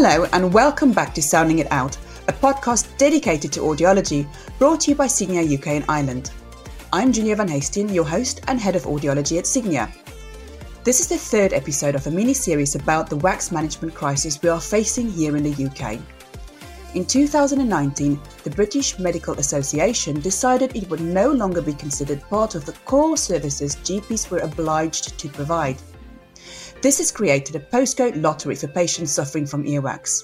Hello and welcome back to Sounding It Out, a podcast dedicated to audiology, brought to you by Signia UK and Ireland. I'm Julia van Huyssteen, your host and head of audiology at Signia. This is the third episode of a mini-series about the wax management crisis we are facing here in the UK. In 2019, the British Medical Association decided it would no longer be considered part of the core services GPs were obliged to provide. This has created a postcode lottery for patients suffering from earwax.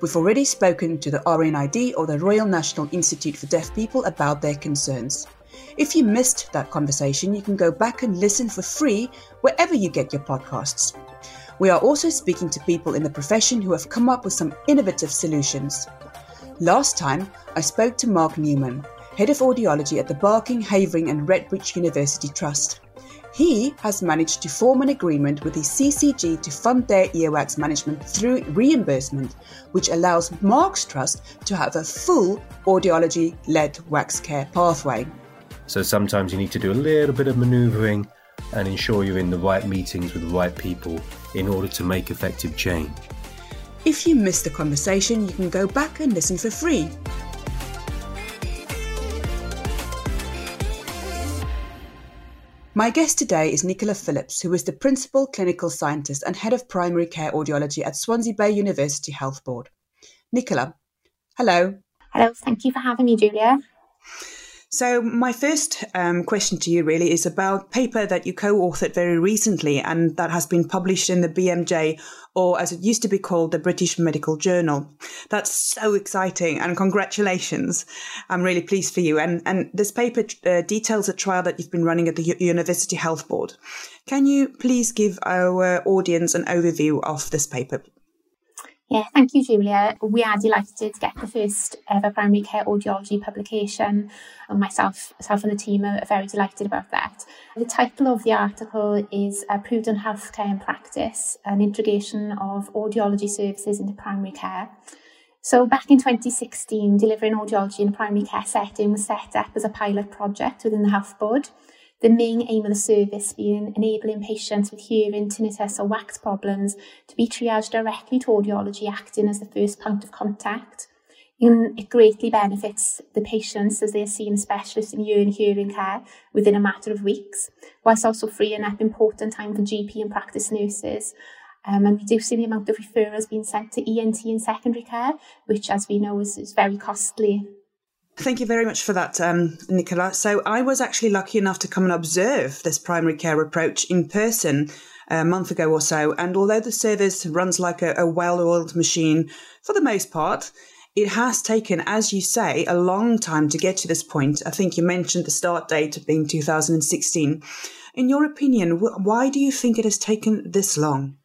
We've already spoken to the RNID, or the Royal National Institute for Deaf People, about their concerns. If you missed that conversation, you can go back and listen for free wherever you get your podcasts. We are also speaking to people in the profession who have come up with some innovative solutions. Last time, I spoke to Mark Newman, Head of Audiology at the Barking, Havering and Redbridge University Trust. He has managed to form an agreement with the CCG to fund their earwax management through reimbursement, which allows Mark's trust to have a full audiology-led wax care pathway. So sometimes you need to do a little bit of manoeuvring and ensure you're in the right meetings with the right people in order to make effective change. If you missed the conversation, you can go back and listen for free. My guest today is Nicola Phillips, who is the Principal Clinical Scientist and Head of Primary Care Audiology at Swansea Bay University Health Board. Nicola, hello. Hello, thank you for having me, Julia. So my first question to you really is about a paper that you co-authored very recently and that has been published in the BMJ, or as it used to be called, the British Medical Journal. That's so exciting, and congratulations. I'm really pleased for you. And this paper details a trial that you've been running at the University Health Board. Can you please give our audience an overview of this paper? Yeah, thank you, Julia. We are delighted to get the first ever primary care audiology publication, and myself and the team are very delighted about that. The title of the article is Prudent Healthcare in Practice, an integration of audiology services into primary care. So back in 2016, delivering audiology in a primary care setting was set up as a pilot project within the Health Board. The main aim of the service being enabling patients with hearing, tinnitus or wax problems to be triaged directly to audiology, acting as the first point of contact. And it greatly benefits the patients as they are seeing specialists in ear and hearing care within a matter of weeks, whilst also freeing up important time for GP and practice nurses and reducing the amount of referrals being sent to ENT and secondary care, which, as we know, is very costly. Thank you very much for that, Nicola. So I was actually lucky enough to come and observe this primary care approach in person a month ago or so. And although the service runs like a well-oiled machine for the most part, it has taken, as you say, a long time to get to this point. I think you mentioned the start date being 2016. In your opinion, why do you think it has taken this long?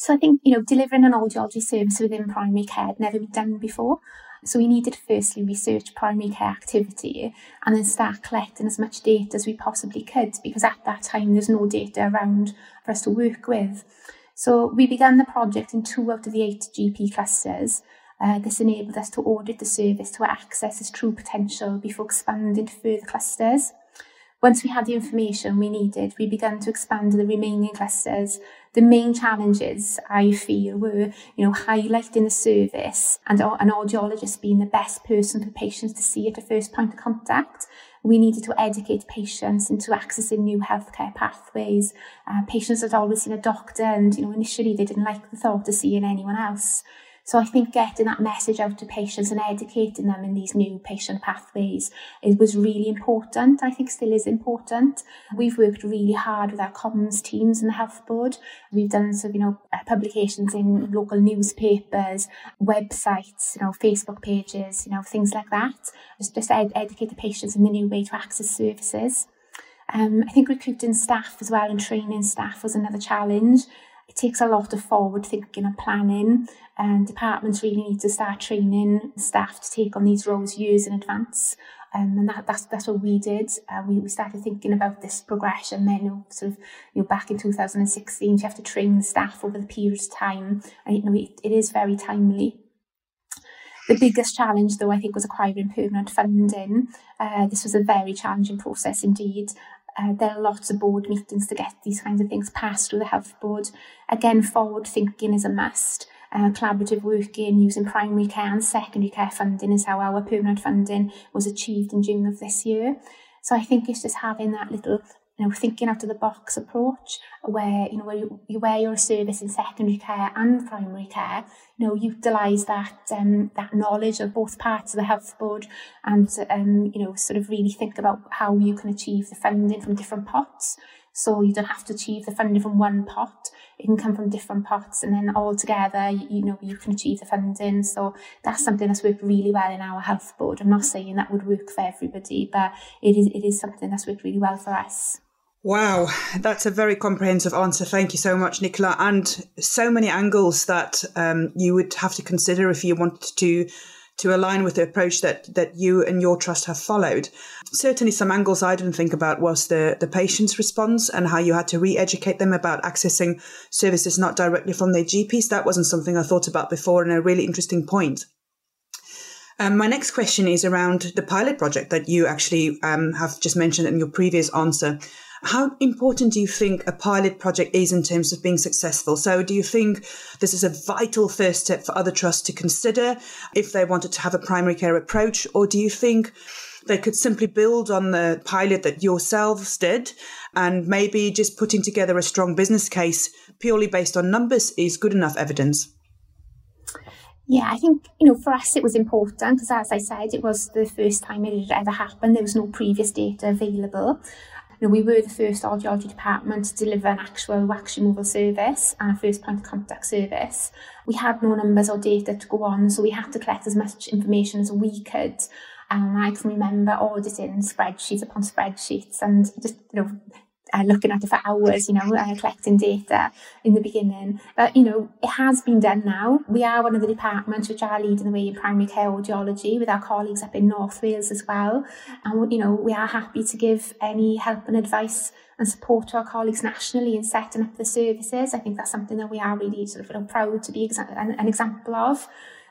So I think, delivering an audiology service within primary care had never been done before. So we needed to firstly research primary care activity and then start collecting as much data as we possibly could, because at that time there's no data around for us to work with. So we began the project in 2 out of the 8 GP clusters. This enabled us to audit the service to access its true potential before expanding to further clusters. Once we had the information we needed, we began to expand the remaining clusters. The main challenges, I feel, were, highlighting the service and an audiologist being the best person for patients to see at a first point of contact. We needed to educate patients into accessing new healthcare pathways. Patients had always seen a doctor and, initially they didn't like the thought of seeing anyone else. So I think getting that message out to patients and educating them in these new patient pathways was really important. I think still is important. We've worked really hard with our comms teams in the Health Board. We've done some, publications in local newspapers, websites, Facebook pages, things like that. It's just to educate the patients in the new way to access services. I think recruiting staff as well and training staff was another challenge. It takes a lot of forward thinking and planning, and departments really need to start training staff to take on these roles years in advance. And that's what we did. We started thinking about this progression then, back in 2016, you have to train the staff over the period of time. And it is very timely. The biggest challenge, though, I think, was acquiring permanent funding. This was a very challenging process indeed. There are lots of board meetings to get these kinds of things passed through the Health Board. Again, forward thinking is a must. collaborative working using primary care and secondary care funding is how our permanent funding was achieved in June of this year. So I think it's just having that little, thinking out of the box approach where, where you're a service in secondary care and primary care, utilise that that knowledge of both parts of the health board and, sort of really think about how you can achieve the funding from different pots. So you don't have to achieve the funding from one pot. It can come from different pots, and then all together, you can achieve the funding. So that's something that's worked really well in our health board. I'm not saying that would work for everybody, but it is something that's worked really well for us. Wow, that's a very comprehensive answer. Thank you so much, Nicola. And so many angles that you would have to consider if you wanted to align with the approach that you and your trust have followed. Certainly some angles I didn't think about was the patient's response and how you had to re-educate them about accessing services not directly from their GPs. That wasn't something I thought about before, and a really interesting point. My next question is around the pilot project that you actually have just mentioned in your previous answer. How important do you think a pilot project is in terms of being successful? So do you think this is a vital first step for other trusts to consider if they wanted to have a primary care approach? Or do you think they could simply build on the pilot that yourselves did, and maybe just putting together a strong business case purely based on numbers is good enough evidence? Yeah, I think, for us it was important because, as I said, it was the first time it had ever happened. There was no previous data available. We were the first audiology department to deliver an actual wax removal service and a first point of contact service. We had no numbers or data to go on, so we had to collect as much information as we could. And I can remember auditing spreadsheets upon spreadsheets and just, looking at it for hours, collecting data in the beginning. But, it has been done now. We are one of the departments which are leading the way in primary care audiology with our colleagues up in North Wales as well. And, we are happy to give any help and advice and support to our colleagues nationally in setting up the services. I think that's something that we are really sort of proud to be an example of.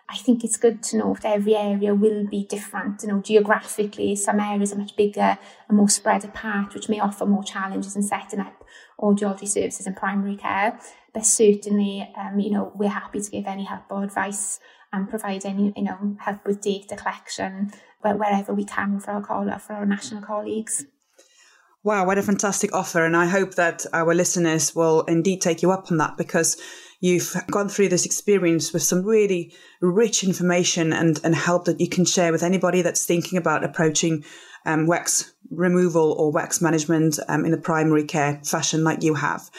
I think it's good to know that every area will be different. Geographically, some areas are much bigger and more spread apart, which may offer more challenges in setting up audiology services in primary care. But certainly, we're happy to give any help or advice and provide any, help with data collection wherever we can for our national colleagues. Wow, what a fantastic offer. And I hope that our listeners will indeed take you up on that, because you've gone through this experience with some really rich information and help that you can share with anybody that's thinking about approaching wax removal or wax management in a primary care fashion like you have.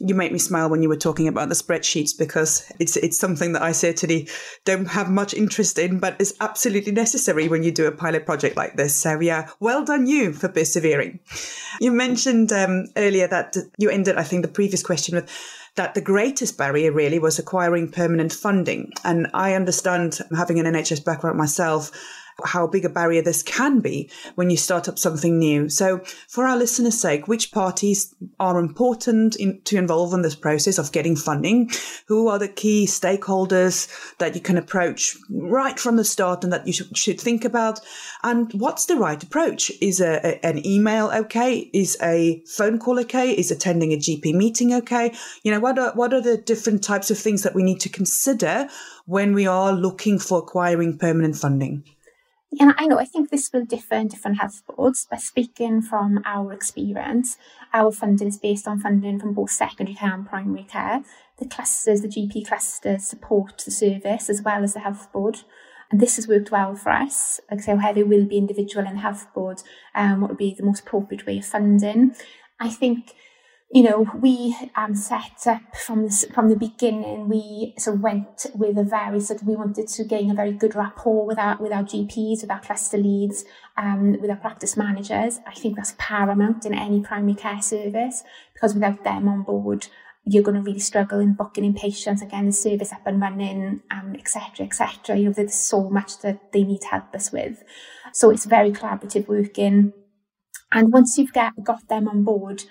You made me smile when you were talking about the spreadsheets, because it's something that I certainly don't have much interest in, but is absolutely necessary when you do a pilot project like this. So yeah, well done you for persevering. You mentioned earlier that you ended, I think, the previous question with that the greatest barrier really was acquiring permanent funding. And I understand, having an NHS background myself, how big a barrier this can be when you start up something new. So for our listeners' sake, which parties are important to involve in this process of getting funding? Who are the key stakeholders that you can approach right from the start and that you should think about? And what's the right approach? Is an email okay? Is a phone call okay? Is attending a GP meeting okay? What are the different types of things that we need to consider when we are looking for acquiring permanent funding? And I think this will differ in different health boards, but speaking from our experience, our funding is based on funding from both secondary care and primary care. The GP clusters support the service as well as the health board. And this has worked well for us. So whether will be individual in the health board, what would be the most appropriate way of funding. I think we set up from the beginning. We sort of went with we wanted to gain a very good rapport with our GPs, with our cluster leads, with our practice managers. I think that's paramount in any primary care service, because without them on board, you're going to really struggle in booking in patients, again, the service up and running, etc., etc. There's so much that they need to help us with. So it's very collaborative working. And once you've got them on board,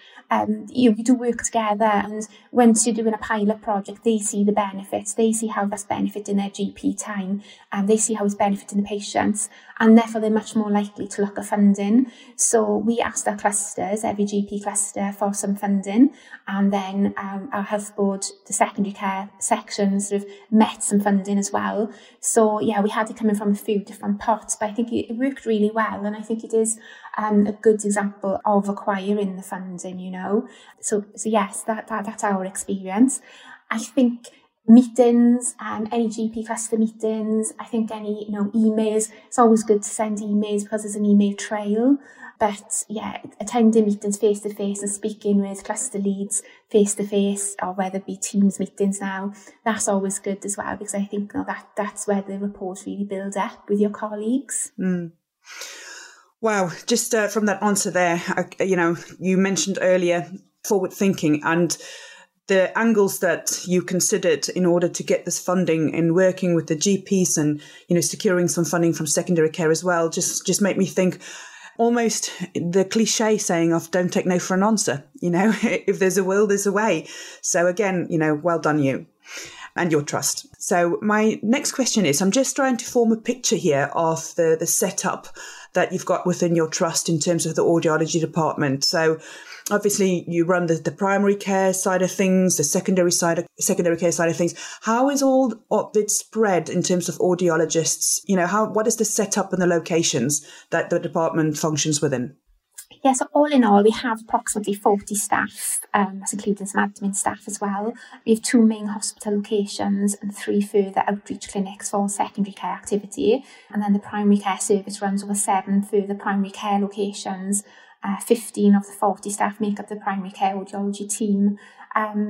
you do work together. And once you're doing a pilot project, they see the benefits. They see how that's benefiting their GP time, and they see how it's benefiting the patients. And therefore, they're much more likely to look at funding. So we asked our clusters, every GP cluster, for some funding. And then our health board, the secondary care section, sort of met some funding as well. So, yeah, we had it coming from a few different pots. But I think it worked really well. And I think it is a good example of acquiring the funding, you know. So yes, that's our experience. I think meetings, any GP cluster meetings, I think any, emails, it's always good to send emails because there's an email trail. But yeah, attending meetings face-to-face and speaking with cluster leads face-to-face, or whether it be Teams meetings now, that's always good as well, because I think that's where the rapport really builds up with your colleagues. Mm. Wow, just from that answer there, you mentioned earlier forward thinking and the angles that you considered in order to get this funding and working with the GPs and, securing some funding from secondary care as well, just make me think almost the cliche saying of don't take no for an answer. If there's a will, there's a way. So again, well done you and your trust. So my next question is, I'm just trying to form a picture here of the setup that you've got within your trust in terms of the audiology department. So obviously you run the primary care side of things, the secondary care side of things. How is all of it spread in terms of audiologists? What is the setup and the locations that the department functions within? Yeah, so all in all, we have approximately 40 staff, that's including some admin staff as well. We have 2 main hospital locations and 3 further outreach clinics for secondary care activity. And then the primary care service runs over 7 further primary care locations. 15 of the 40 staff make up the primary care audiology team.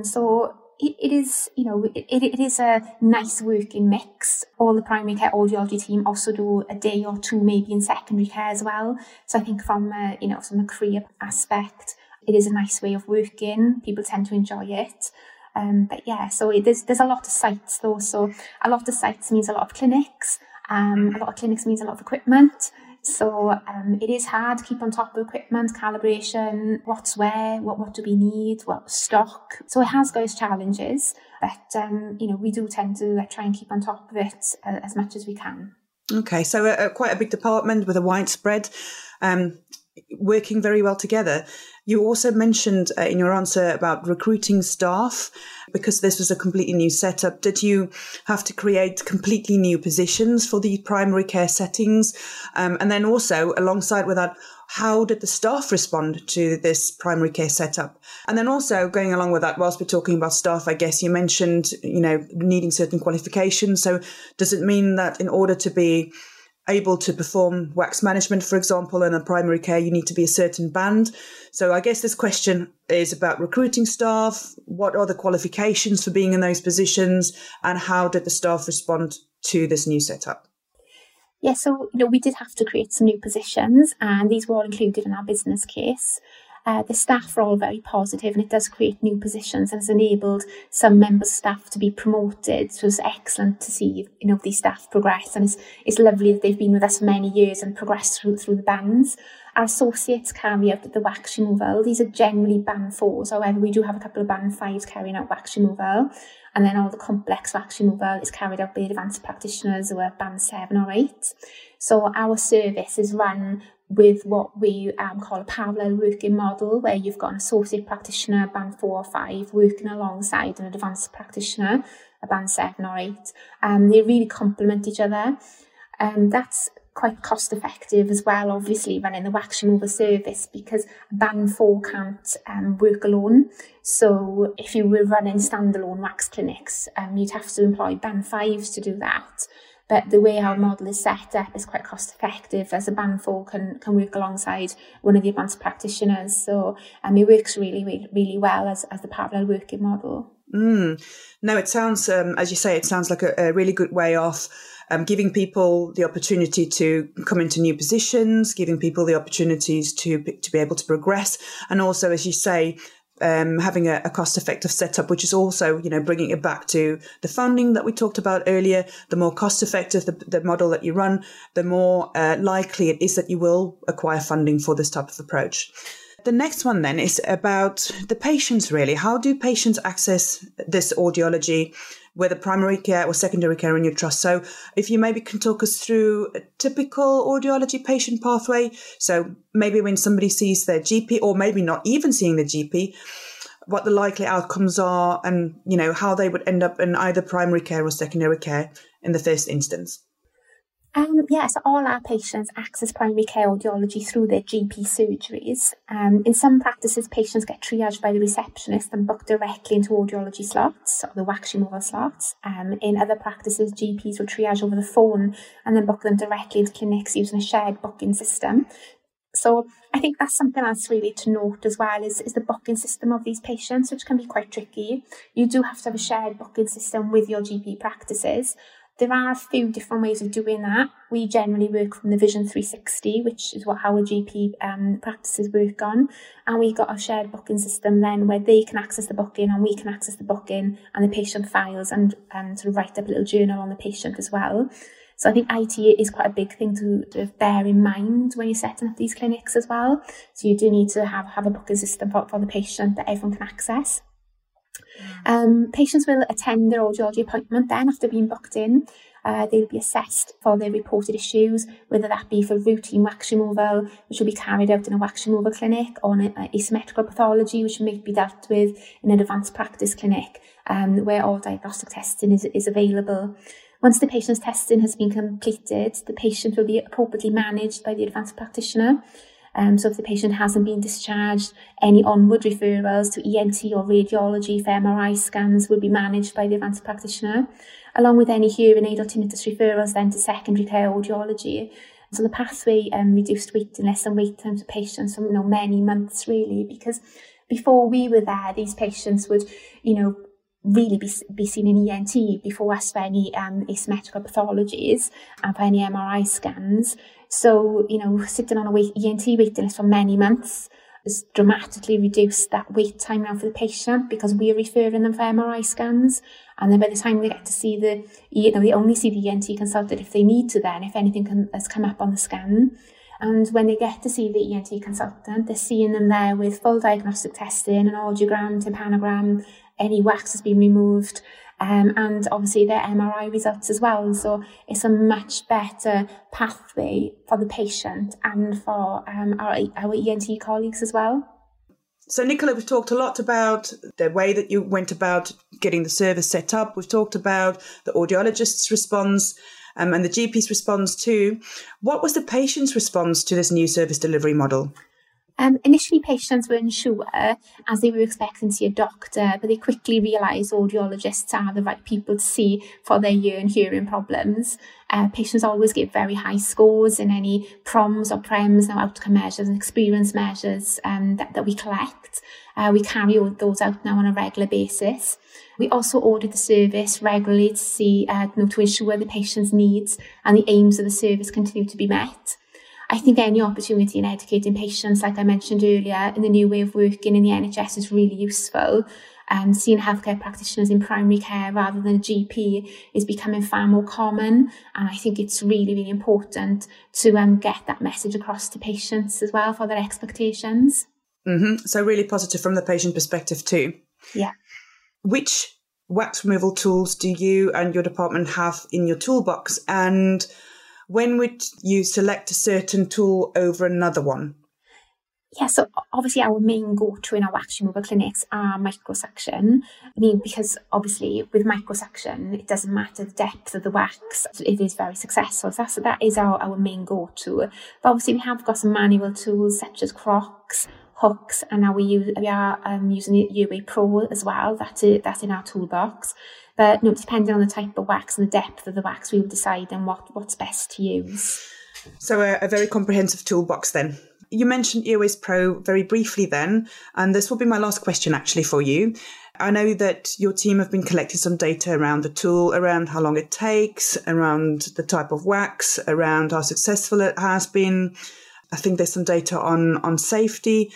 So it is, it is a nice working mix. All the primary care audiology team also do a day or 2 maybe in secondary care as well. So I think from a career aspect, it is a nice way of working. People tend to enjoy it. But yeah, so there's a lot of sites though. So a lot of sites means a lot of clinics. A lot of clinics means a lot of equipment. So it is hard to keep on top of equipment, calibration, what's where, what do we need, what stock. So it has got its challenges, but, we do tend to try and keep on top of it as much as we can. Okay, so quite a big department with a widespread, working very well together. You also mentioned in your answer about recruiting staff, because this was a completely new setup. Did you have to create completely new positions for the primary care settings? And then also alongside with that, how did the staff respond to this primary care setup? And then also going along with that, whilst we're talking about staff, I guess you mentioned, needing certain qualifications. So does it mean that in order to be able to perform wax management, for example, in a primary care, you need to be a certain band? So I guess this question is about recruiting staff. What are the qualifications for being in those positions, and how did the staff respond to this new setup? Yeah, so we did have to create some new positions, and these were all included in our business case. The staff are all very positive, and it does create new positions and has enabled some member staff to be promoted. So it's excellent to see, these staff progress, and it's lovely that they've been with us for many years and progressed through the bands. Our associates carry out the wax removal. These are generally band 4s, however we do have a couple of band 5s carrying out wax removal, and then all the complex wax removal is carried out by advanced practitioners who are band 7 or 8. So our service is run with what we call a parallel working model, where you've got an associate practitioner, band 4 or 5, working alongside an advanced practitioner, a band 7 or 8. They really complement each other. That's quite cost effective as well, obviously, running the wax removal service, because band 4 can't work alone. So if you were running standalone wax clinics, you'd have to employ band 5s to do that. But the way our model is set up is quite cost effective, as a band 4 can work alongside one of the advanced practitioners. So it works really, really well as the parallel working model. Mm. No, it sounds, as you say, it sounds like a really good way of giving people the opportunity to come into new positions, giving people the opportunities to be able to progress. And also, as you say, having a cost-effective setup, which is also, you know, bringing it back to the funding that we talked about earlier. The more cost-effective the model that you run, the more likely it is that you will acquire funding for this type of approach. The next one then is about the patients, really. How do patients access this audiology, whether primary care or secondary care in your trust? So if you maybe can talk us through a typical audiology patient pathway. So maybe when somebody sees their GP, or maybe not even seeing the GP, what the likely outcomes are and, you know, how they would end up in either primary care or secondary care in the first instance. So all our patients access primary care audiology through their GP surgeries. In some practices, patients get triaged by the receptionist and booked directly into audiology slots, or the wax removal slots. In other practices, GPs will triage over the phone and then book them directly into clinics using a shared booking system. So I think that's something else really to note as well is the booking system of these patients, which can be quite tricky. You do have to have a shared booking system with your GP practices. There are a few different ways of doing that. We generally work from the Vision 360, which is what our GP practices work on. And we've got a shared booking system then where they can access the booking and we can access the booking and the patient files and sort of write up a little journal on the patient as well. So I think IT is quite a big thing to sort of bear in mind when you're setting up these clinics as well. So you do need to have a booking system for the patient that everyone can access. Patients will attend their audiology appointment then after being booked in. They'll be assessed for their reported issues, whether that be for routine wax removal, which will be carried out in a wax removal clinic, or an asymmetrical pathology, which might be dealt with in an advanced practice clinic, where all diagnostic testing is available. Once the patient's testing has been completed, the patient will be appropriately managed by the advanced practitioner. So if the patient hasn't been discharged, any onward referrals to ENT or radiology for MRI scans will be managed by the advanced practitioner, along with any hearing aid or tinnitus referrals then to secondary care audiology. So the pathway reduced waiting lists and wait times for patients from, you know, many months really, because before we were there, these patients would, you know, really be seen in ENT before us for any asymmetrical pathologies and for any MRI scans. So, you know, sitting on a ENT waiting list for many months has dramatically reduced that wait time now for the patient, because we're referring them for MRI scans. And then by the time they get to see the, you know, they only see the ENT consultant if they need to then, if anything has come up on the scan. And when they get to see the ENT consultant, they're seeing them there with full diagnostic testing, an audiogram, tympanogram, any wax has been removed, and obviously their MRI results as well. So it's a much better pathway for the patient and for our ENT colleagues as well. So Nicola, we've talked a lot about the way that you went about getting the service set up. We've talked about the audiologist's response and the GP's response too. What was the patient's response to this new service delivery model? Initially, patients were unsure as they were expecting to see a doctor, but they quickly realised audiologists are the right people to see for their ear and hearing problems. Patients always get very high scores in any PROMs or PREMs, now outcome measures and experience measures that we collect. We carry all those out now on a regular basis. We also audit the service regularly to see, to ensure the patient's needs and the aims of the service continue to be met. I think any opportunity in educating patients, like I mentioned earlier, in the new way of working in the NHS is really useful. Seeing healthcare practitioners in primary care rather than a GP is becoming far more common. And I think it's really, really important to get that message across to patients as well for their expectations. Mm-hmm. So really positive from the patient perspective too. Yeah. Which wax removal tools do you and your department have in your toolbox? And when would you select a certain tool over another one? Yeah, so obviously our main go-to in our wax removal clinics are microsuction. I mean, because obviously with microsuction, it doesn't matter the depth of the wax. It is very successful. So that is our main go-to. But obviously we have got some manual tools such as crocks, hooks, and now we are using the Earwax Pro as well. That's in our toolbox. But no, depending on the type of wax and the depth of the wax, we will decide then what's best to use. So a very comprehensive toolbox then. You mentioned Earwax Pro very briefly then, and this will be my last question actually for you. I know that your team have been collecting some data around the tool, around how long it takes, around the type of wax, around how successful it has been. I think there's some data on safety.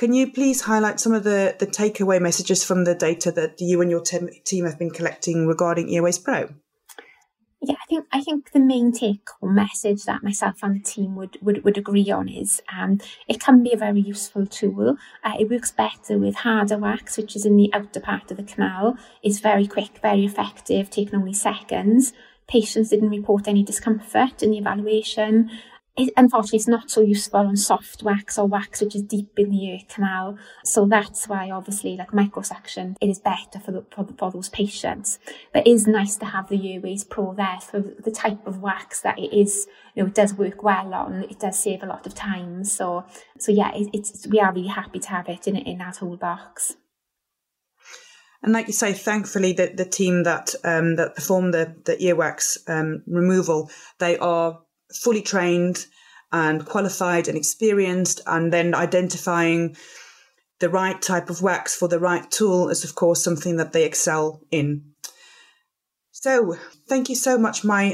Can you please highlight some of the takeaway messages from the data that you and your team have been collecting regarding Earwax Pro? Yeah, I think the main take-home message that myself and the team would agree on is it can be a very useful tool. It works better with harder wax, which is in the outer part of the canal. It's very quick, very effective, taking only seconds. Patients didn't report any discomfort in the evaluation. Unfortunately, it's not so useful on soft wax or wax which is deep in the ear canal. So that's why, obviously, like microsuction, it is better for those patients. But it is nice to have the Earwax Pro there for the type of wax that it is. You know, it does work well on. It does save a lot of time. So yeah, we are really happy to have it in that whole box. And like you say, thankfully, the team that performed the earwax removal, they are fully trained and qualified and experienced, and then identifying the right type of wax for the right tool is, of course, something that they excel in. So thank you so much. My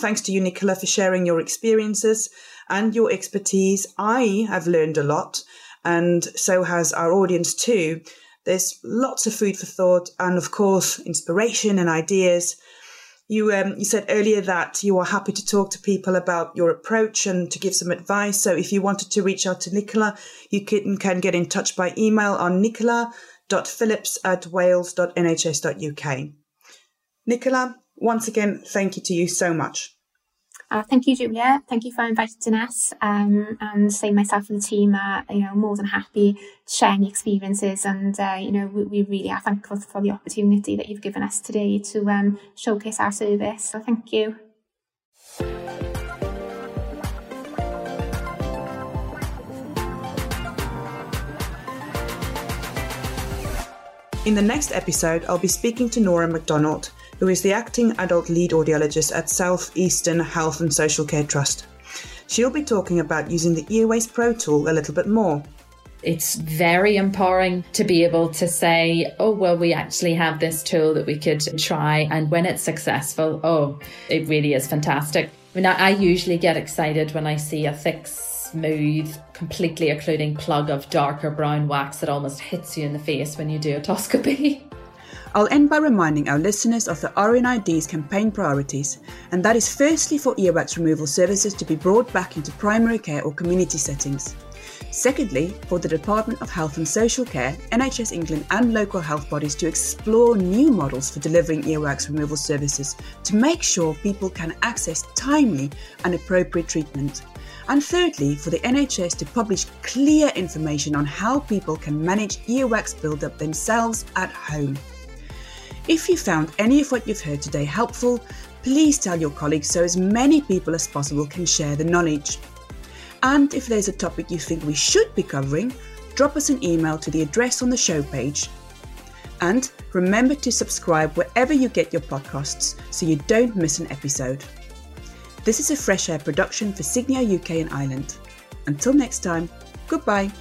thanks to you, Nicola, for sharing your experiences and your expertise. I have learned a lot, and so has our audience too. There's lots of food for thought and, of course, inspiration and ideas. You said earlier that you are happy to talk to people about your approach and to give some advice. So if you wanted to reach out to Nicola, you can get in touch by email on nicola.phillips@wales.nhs.uk. Nicola, once again, thank you to you so much. Thank you, Julia. Thank you for inviting us. And saying myself and the team are, more than happy to share any experiences. And, we really are thankful for the opportunity that you've given us today to showcase our service. So thank you. In the next episode, I'll be speaking to Nora McDonald, who is the Acting Adult Lead Audiologist at South Eastern Health and Social Care Trust. She'll be talking about using the Earwax Pro tool a little bit more. It's very empowering to be able to say, oh, well, we actually have this tool that we could try, and when it's successful, oh, it really is fantastic. I mean, I usually get excited when I see a thick, smooth, completely occluding plug of darker brown wax that almost hits you in the face when you do otoscopy. I'll end by reminding our listeners of the RNID's campaign priorities, and that is firstly for earwax removal services to be brought back into primary care or community settings. Secondly, for the Department of Health and Social Care, NHS England and local health bodies to explore new models for delivering earwax removal services to make sure people can access timely and appropriate treatment. And thirdly, for the NHS to publish clear information on how people can manage earwax build-up themselves at home. If you found any of what you've heard today helpful, please tell your colleagues so as many people as possible can share the knowledge. And if there's a topic you think we should be covering, drop us an email to the address on the show page. And remember to subscribe wherever you get your podcasts so you don't miss an episode. This is a Fresh Air production for Signia UK and Ireland. Until next time, goodbye.